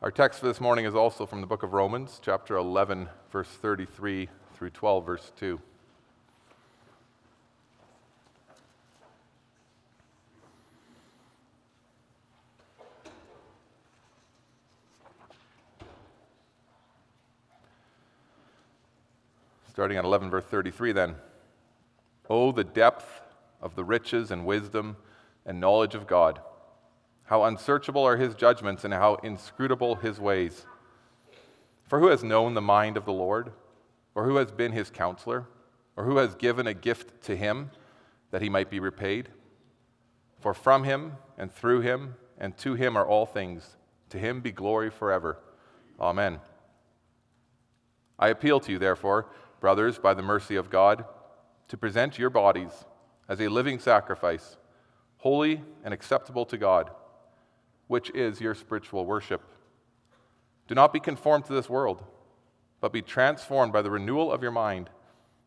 Our text for this morning is also from the book of Romans, chapter 11, verse 33 through 12, verse 2. Starting at 11, verse 33 then. Oh, the depth of the riches and wisdom and knowledge of God. How unsearchable are his judgments and how inscrutable his ways. For who has known the mind of the Lord? Or who has been his counselor? Or who has given a gift to him that he might be repaid? For from him and through him and to him are all things. To him be glory forever. Amen. I appeal to you, therefore, brothers, by the mercy of God, to present your bodies as a living sacrifice, holy and acceptable to God, which is your spiritual worship. Do not be conformed to this world, but be transformed by the renewal of your mind,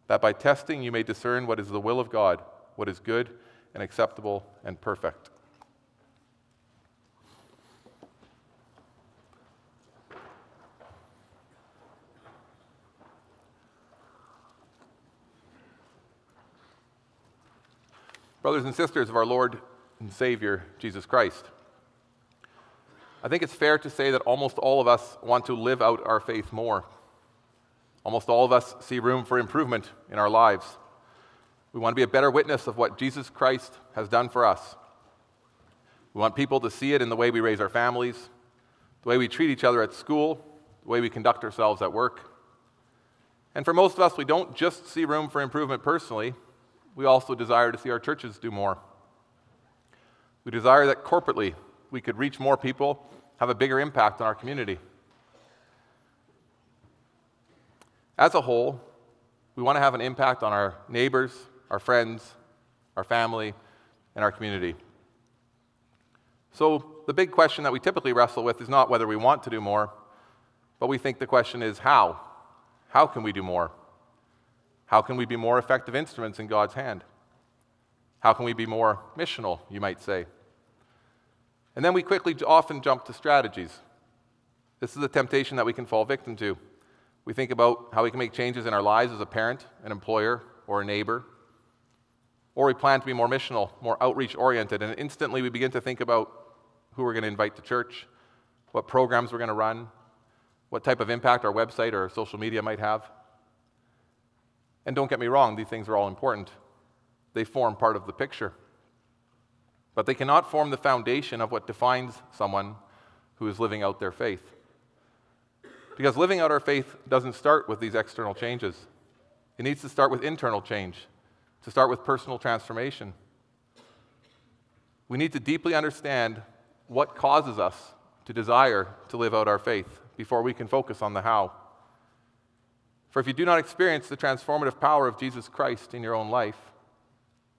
that by testing you may discern what is the will of God, what is good and acceptable and perfect. Brothers and sisters of our Lord and Savior, Jesus Christ, I think it's fair to say that almost all of us want to live out our faith more. Almost all of us see room for improvement in our lives. We want to be a better witness of what Jesus Christ has done for us. We want people to see it in the way we raise our families, the way we treat each other at school, the way we conduct ourselves at work. And for most of us, we don't just see room for improvement personally. We also desire to see our churches do more. We desire that corporately we could reach more people, have a bigger impact on our community. As a whole, we want to have an impact on our neighbors, our friends, our family, and our community. So the big question that we typically wrestle with is not whether we want to do more, but we think the question is how. How can we do more? How can we be more effective instruments in God's hand? How can we be more missional, you might say? And then we quickly often jump to strategies. This is a temptation that we can fall victim to. We think about how we can make changes in our lives as a parent, an employer, or a neighbor. Or we plan to be more missional, more outreach-oriented, and instantly we begin to think about who we're going to invite to church, what programs we're going to run, what type of impact our website or our social media might have. And don't get me wrong, these things are all important. They form part of the picture. But they cannot form the foundation of what defines someone who is living out their faith. Because living out our faith doesn't start with these external changes. It needs to start with internal change, to start with personal transformation. We need to deeply understand what causes us to desire to live out our faith before we can focus on the how. For if you do not experience the transformative power of Jesus Christ in your own life,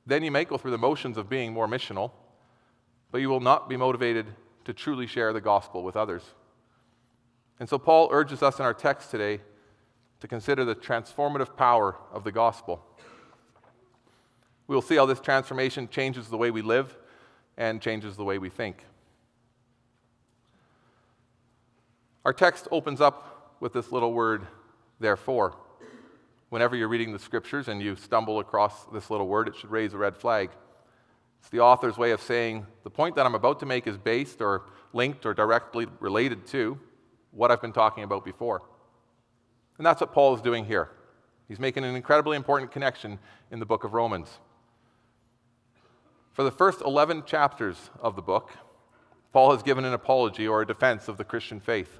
then you may go through the motions of being more missional, but you will not be motivated to truly share the gospel with others. And so Paul urges us in our text today to consider the transformative power of the gospel. We will see how this transformation changes the way we live and changes the way we think. Our text opens up with this little word, therefore. Whenever you're reading the scriptures and you stumble across this little word, it should raise a red flag. It's the author's way of saying the point that I'm about to make is based or linked or directly related to what I've been talking about before. And that's what Paul is doing here. He's making an incredibly important connection in the book of Romans. For the first 11 chapters of the book, Paul has given an apology or a defense of the Christian faith.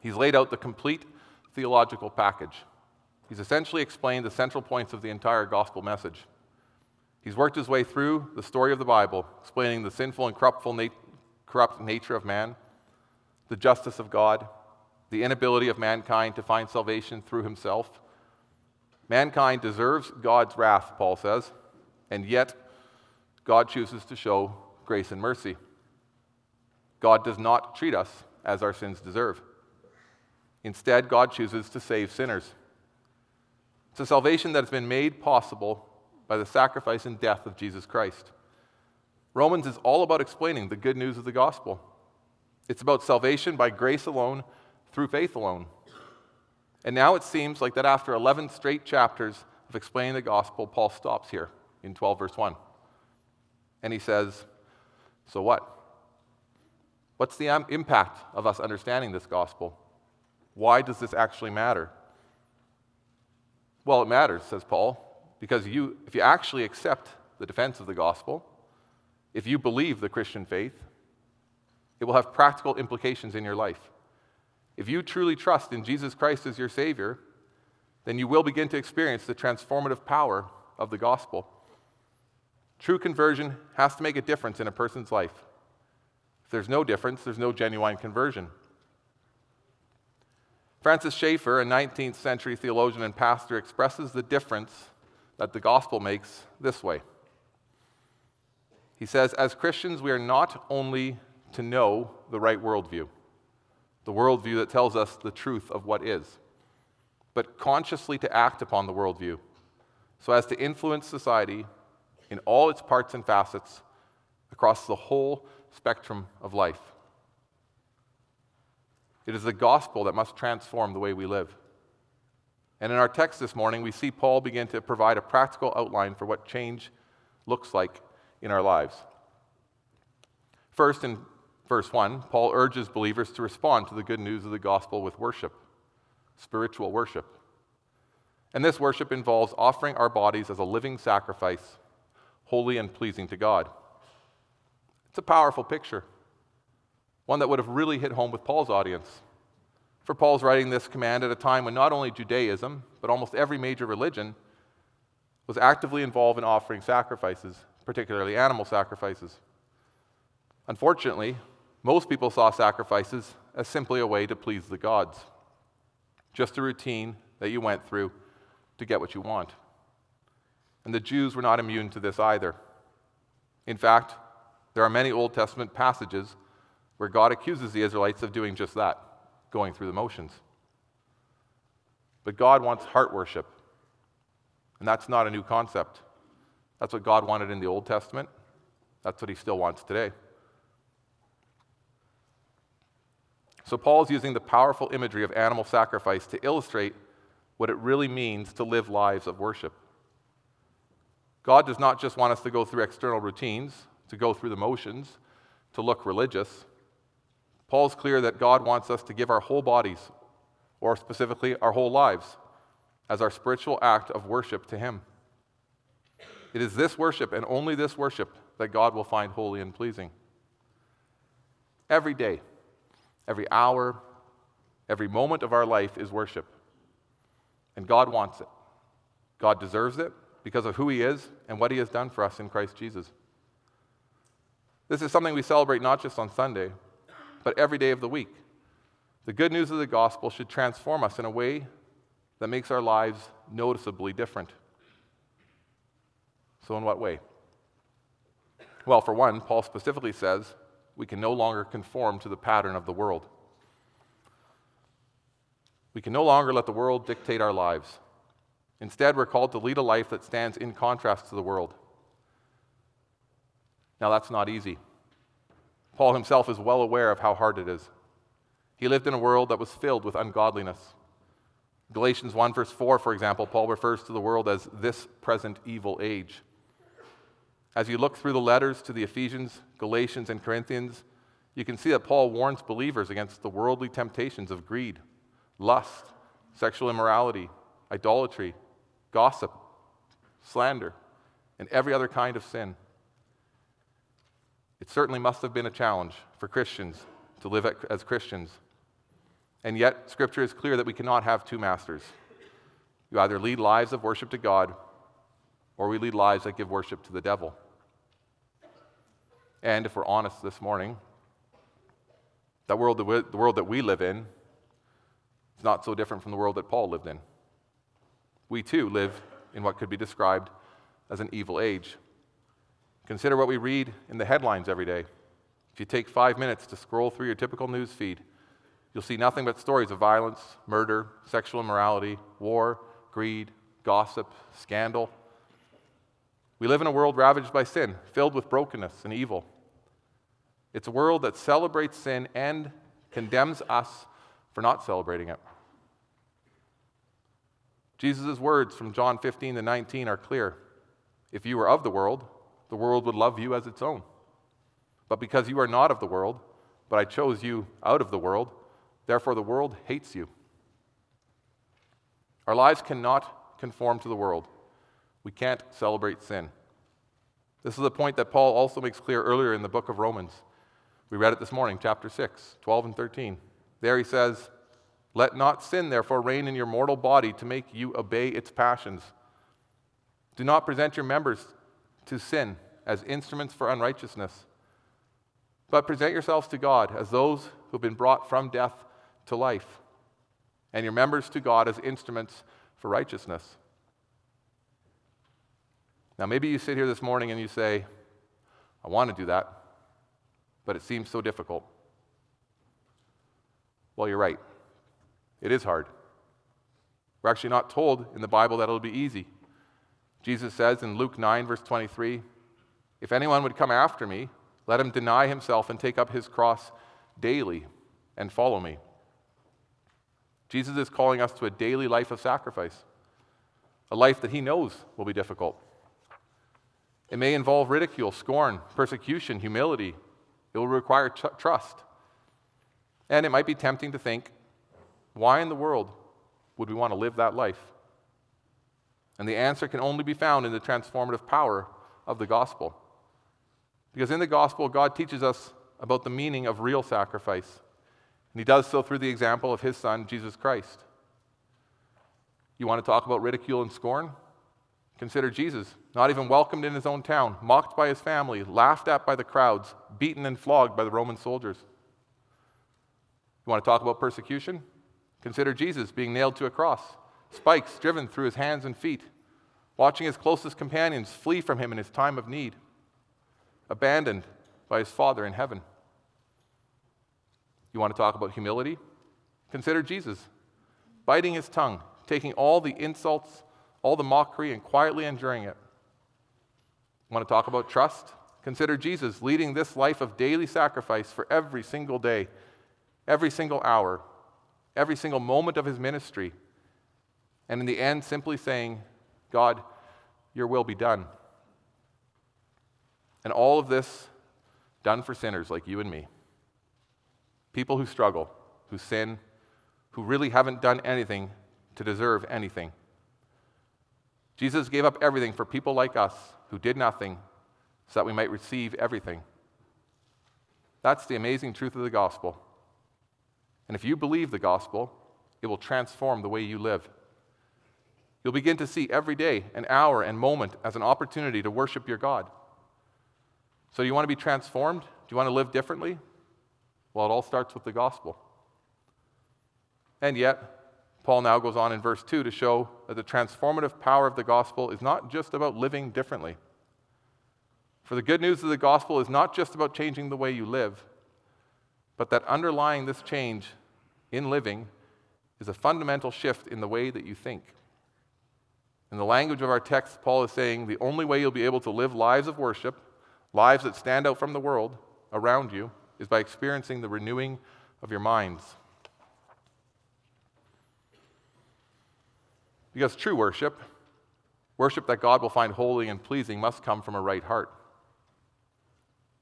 He's laid out the complete theological package. He's essentially explained the central points of the entire gospel message. He's worked his way through the story of the Bible, explaining the sinful and corrupt nature of man, the justice of God, the inability of mankind to find salvation through himself. Mankind deserves God's wrath, Paul says, and yet God chooses to show grace and mercy. God does not treat us as our sins deserve. Instead, God chooses to save sinners. It's a salvation that has been made possible by the sacrifice and death of Jesus Christ. Romans is all about explaining the good news of the gospel. It's about salvation by grace alone, through faith alone. And now it seems like that after 11 straight chapters of explaining the gospel, Paul stops here in 12 verse 1. And he says, so what? What's the impact of us understanding this gospel? Why does this actually matter? Well, it matters, says Paul, because if you actually accept the defense of the gospel, if you believe the Christian faith, it will have practical implications in your life. If you truly trust in Jesus Christ as your Savior, then you will begin to experience the transformative power of the gospel. True conversion has to make a difference in a person's life. If there's no difference, there's no genuine conversion. Francis Schaeffer, a 19th century theologian and pastor, expresses the difference that the gospel makes this way. He says, as Christians, we are not only to know the right worldview, the worldview that tells us the truth of what is, but consciously to act upon the worldview so as to influence society in all its parts and facets across the whole spectrum of life. It is the gospel that must transform the way we live. And in our text this morning, we see Paul begin to provide a practical outline for what change looks like in our lives. First, in verse 1, Paul urges believers to respond to the good news of the gospel with worship, spiritual worship. And this worship involves offering our bodies as a living sacrifice, holy and pleasing to God. It's a powerful picture, one that would have really hit home with Paul's audience. For Paul's writing this command at a time when not only Judaism, but almost every major religion was actively involved in offering sacrifices, particularly animal sacrifices. Unfortunately, most people saw sacrifices as simply a way to please the gods, just a routine that you went through to get what you want. And the Jews were not immune to this either. In fact, there are many Old Testament passages where God accuses the Israelites of doing just that, going through the motions. But God wants heart worship, and that's not a new concept. That's what God wanted in the Old Testament. That's what he still wants today. So Paul's using the powerful imagery of animal sacrifice to illustrate what it really means to live lives of worship. God does not just want us to go through external routines, to go through the motions, to look religious. Paul's clear that God wants us to give our whole bodies, or specifically our whole lives, as our spiritual act of worship to him. It is this worship and only this worship that God will find holy and pleasing. Every day, every hour, every moment of our life is worship. And God wants it. God deserves it because of who he is and what he has done for us in Christ Jesus. This is something we celebrate not just on Sunday, but every day of the week. The good news of the gospel should transform us in a way that makes our lives noticeably different. So in what way? Well, for one, Paul specifically says, we can no longer conform to the pattern of the world. We can no longer let the world dictate our lives. Instead, we're called to lead a life that stands in contrast to the world. Now, that's not easy. Paul himself is well aware of how hard it is. He lived in a world that was filled with ungodliness. Galatians 1 verse 4, for example, Paul refers to the world as this present evil age. As you look through the letters to the Ephesians, Galatians, and Corinthians, you can see that Paul warns believers against the worldly temptations of greed, lust, sexual immorality, idolatry, gossip, slander, and every other kind of sin. It certainly must have been a challenge for Christians to live as Christians. And yet, Scripture is clear that we cannot have two masters. You either lead lives of worship to God, or we lead lives that give worship to the devil. And if we're honest this morning, the world that we live in is not so different from the world that Paul lived in. We too live in what could be described as an evil age. Consider what we read in the headlines every day. If you take 5 minutes to scroll through your typical news feed, you'll see nothing but stories of violence, murder, sexual immorality, war, greed, gossip, scandal. We live in a world ravaged by sin, filled with brokenness and evil. It's a world that celebrates sin and condemns us for not celebrating it. Jesus' words from John 15-19 are clear. If you were of the world would love you as its own. But because you are not of the world, but I chose you out of the world, therefore the world hates you. Our lives cannot conform to the world. We can't celebrate sin. This is a point that Paul also makes clear earlier in the book of Romans. We read it this morning, chapter 6, 12 and 13. There he says, "Let not sin, therefore, reign in your mortal body to make you obey its passions. Do not present your members to sin as instruments for unrighteousness, but present yourselves to God as those who have been brought from death to life, and your members to God as instruments for righteousness." Now, maybe you sit here this morning and you say, I want to do that, but it seems so difficult. Well, you're right. It is hard. We're actually not told in the Bible that it'll be easy. Jesus says in Luke 9, verse 23, "If anyone would come after me, let him deny himself and take up his cross daily and follow me." Jesus is calling us to a daily life of sacrifice, a life that he knows will be difficult. It may involve ridicule, scorn, persecution, humility. It will require trust. And it might be tempting to think, why in the world would we want to live that life? And the answer can only be found in the transformative power of the gospel. Because in the gospel, God teaches us about the meaning of real sacrifice. And he does so through the example of his son, Jesus Christ. You want to talk about ridicule and scorn? Consider Jesus, not even welcomed in his own town, mocked by his family, laughed at by the crowds, beaten and flogged by the Roman soldiers. You want to talk about persecution? Consider Jesus being nailed to a cross, spikes driven through his hands and feet, watching his closest companions flee from him in his time of need, abandoned by his Father in heaven. You want to talk about humility? Consider Jesus, biting his tongue, taking all the insults, all the mockery, and quietly enduring it. Want to talk about trust? Consider Jesus leading this life of daily sacrifice for every single day, every single hour, every single moment of his ministry, and in the end simply saying, God, your will be done. And all of this done for sinners like you and me. People who struggle, who sin, who really haven't done anything to deserve anything. Jesus gave up everything for people like us who did nothing so that we might receive everything. That's the amazing truth of the gospel. And if you believe the gospel, it will transform the way you live. You'll begin to see every day, an hour, and moment as an opportunity to worship your God. So do you want to be transformed? Do you want to live differently? Well, it all starts with the gospel. And yet, Paul now goes on in verse 2 to show that the transformative power of the gospel is not just about living differently. For the good news of the gospel is not just about changing the way you live, but that underlying this change in living is a fundamental shift in the way that you think. In the language of our text, Paul is saying the only way you'll be able to live lives of worship, lives that stand out from the world around you, is by experiencing the renewing of your minds. Because true worship, worship that God will find holy and pleasing, must come from a right heart.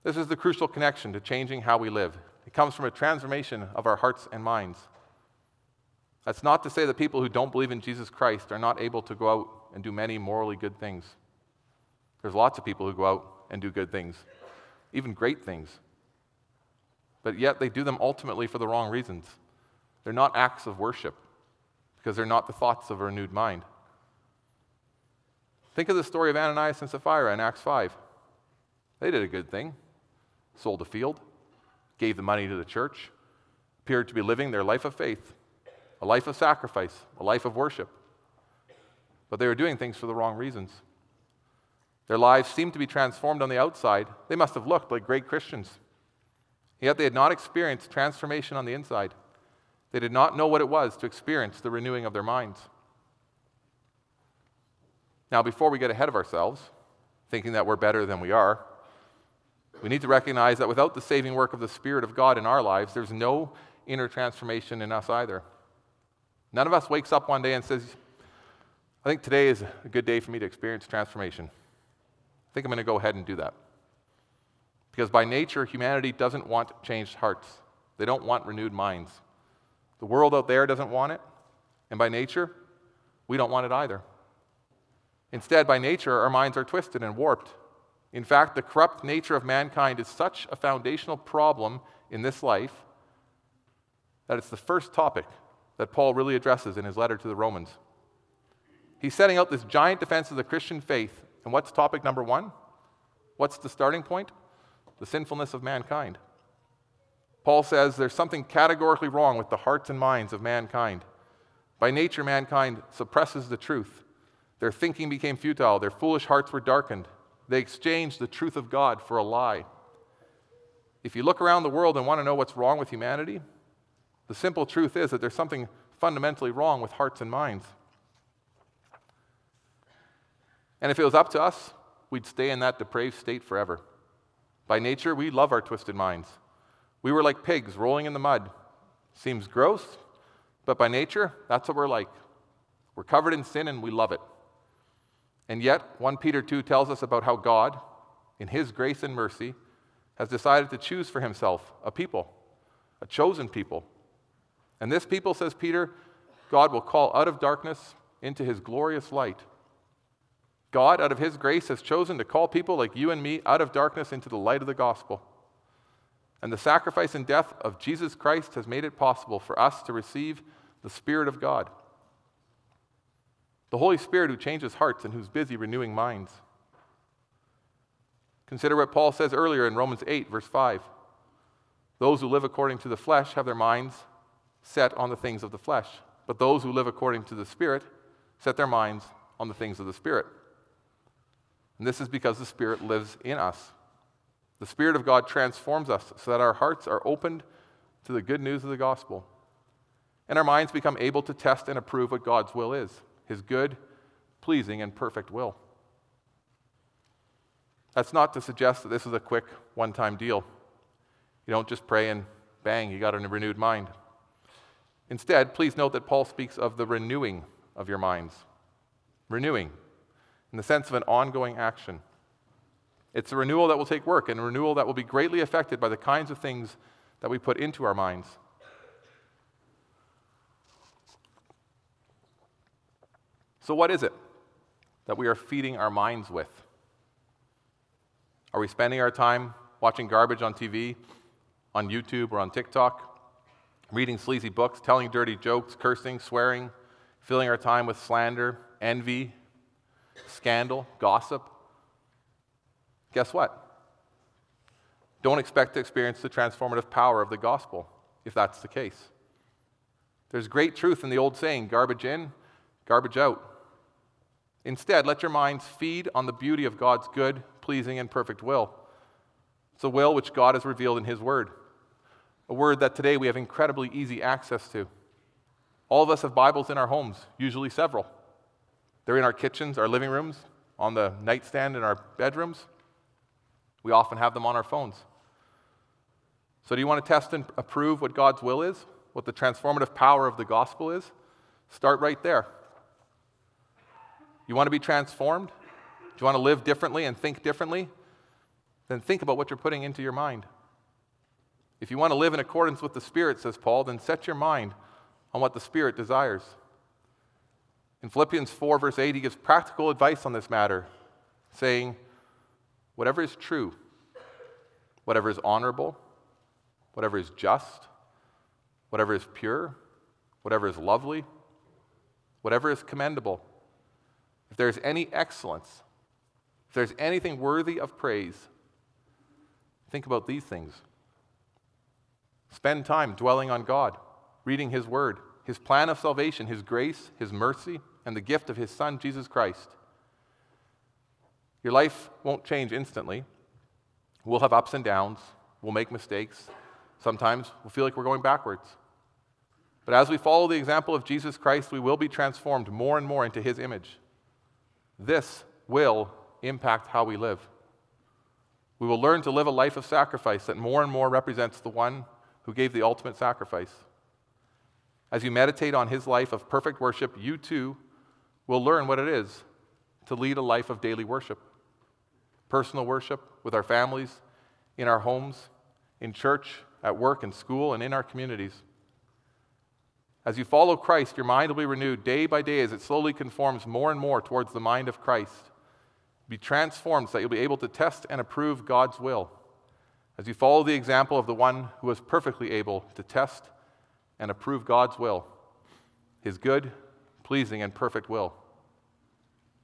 This is the crucial connection to changing how we live. It comes from a transformation of our hearts and minds. That's not to say that people who don't believe in Jesus Christ are not able to go out and do many morally good things. There's lots of people who go out and do good things, even great things. But yet they do them ultimately for the wrong reasons. They're not acts of worship, because they're not the thoughts of a renewed mind. Think of the story of Ananias and Sapphira in Acts 5. They did a good thing, sold a field, gave the money to the church, appeared to be living their life of faith, a life of sacrifice, a life of worship. But they were doing things for the wrong reasons. Their lives seemed to be transformed on the outside. They must have looked like great Christians. Yet they had not experienced transformation on the inside. They did not know what it was to experience the renewing of their minds. Now, before we get ahead of ourselves, thinking that we're better than we are, We need to recognize that without the saving work of the Spirit of God in our lives, there's no inner transformation in us either. None of us wakes up one day and says, I think today is a good day for me to experience transformation. I think I'm going to go ahead and do that. Because by nature, humanity doesn't want changed hearts. They don't want renewed minds. The world out there doesn't want it, and by nature, we don't want it either. Instead, by nature, our minds are twisted and warped. In fact, the corrupt nature of mankind is such a foundational problem in this life that it's the first topic that Paul really addresses in his letter to the Romans. He's setting out this giant defense of the Christian faith, and what's topic number one? What's the starting point? The sinfulness of mankind. Paul says there's something categorically wrong with the hearts and minds of mankind. By nature, mankind suppresses the truth. Their thinking became futile. Their foolish hearts were darkened. They exchanged the truth of God for a lie. If you look around the world and want to know what's wrong with humanity, the simple truth is that there's something fundamentally wrong with hearts and minds. And if it was up to us, we'd stay in that depraved state forever. By nature, we love our twisted minds. We were like pigs rolling in the mud. Seems gross, but by nature, that's what we're like. We're covered in sin and we love it. And yet, 1 Peter 2 tells us about how God, in His grace and mercy, has decided to choose for Himself a people, a chosen people. And this people, says Peter, God will call out of darkness into His glorious light. God, out of His grace, has chosen to call people like you and me out of darkness into the light of the gospel. And the sacrifice and death of Jesus Christ has made it possible for us to receive the Spirit of God. The Holy Spirit who changes hearts and who's busy renewing minds. Consider what Paul says earlier in Romans 8, verse 5. Those who live according to the flesh have their minds set on the things of the flesh, but those who live according to the Spirit set their minds on the things of the Spirit. And this is because the Spirit lives in us. The Spirit of God transforms us so that our hearts are opened to the good news of the gospel, and our minds become able to test and approve what God's will is. His good, pleasing, and perfect will. That's not to suggest that this is a quick, one-time deal. You don't just pray and bang, you got a renewed mind. Instead, please note that Paul speaks of the renewing of your minds. Renewing, in the sense of an ongoing action. It's a renewal that will take work, and a renewal that will be greatly affected by the kinds of things that we put into our minds. So what is it that we are feeding our minds with? Are we spending our time watching garbage on TV, on YouTube, or on TikTok, reading sleazy books, telling dirty jokes, cursing, swearing, filling our time with slander, envy, scandal, gossip? Guess what? Don't expect to experience the transformative power of the gospel if that's the case. There's great truth in the old saying, garbage in, garbage out. Instead, let your minds feed on the beauty of God's good, pleasing, and perfect will. It's a will which God has revealed in His Word, a Word that today we have incredibly easy access to. All of us have Bibles in our homes, usually several. They're in our kitchens, our living rooms, on the nightstand in our bedrooms. We often have them on our phones. So do you want to test and approve what God's will is, what the transformative power of the gospel is? Start right there. You want to be transformed? Do you want to live differently and think differently? Then think about what you're putting into your mind. If you want to live in accordance with the Spirit, says Paul, then set your mind on what the Spirit desires. In Philippians 4, verse 8, he gives practical advice on this matter, saying, whatever is true, whatever is honorable, whatever is just, whatever is pure, whatever is lovely, whatever is commendable, if there's any excellence, if there's anything worthy of praise, think about these things. Spend time dwelling on God, reading His Word, His plan of salvation, His grace, His mercy, and the gift of His Son, Jesus Christ. Your life won't change instantly. We'll have ups and downs. We'll make mistakes. Sometimes we'll feel like we're going backwards. But as we follow the example of Jesus Christ, we will be transformed more and more into His image. This will impact how we live. We will learn to live a life of sacrifice that more and more represents the one who gave the ultimate sacrifice. As you meditate on his life of perfect worship, you too will learn what it is to lead a life of daily worship. Personal worship with our families, in our homes, in church, at work, in school, and in our communities. As you follow Christ, your mind will be renewed day by day as it slowly conforms more and more towards the mind of Christ. Be transformed so that you'll be able to test and approve God's will, as you follow the example of the one who was perfectly able to test and approve God's will, his good, pleasing, and perfect will.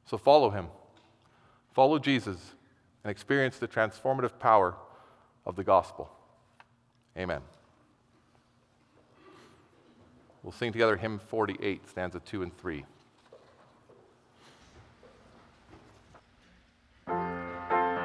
So follow him. Follow Jesus and experience the transformative power of the gospel. Amen. We'll sing together hymn 48, stanza 2 and 3.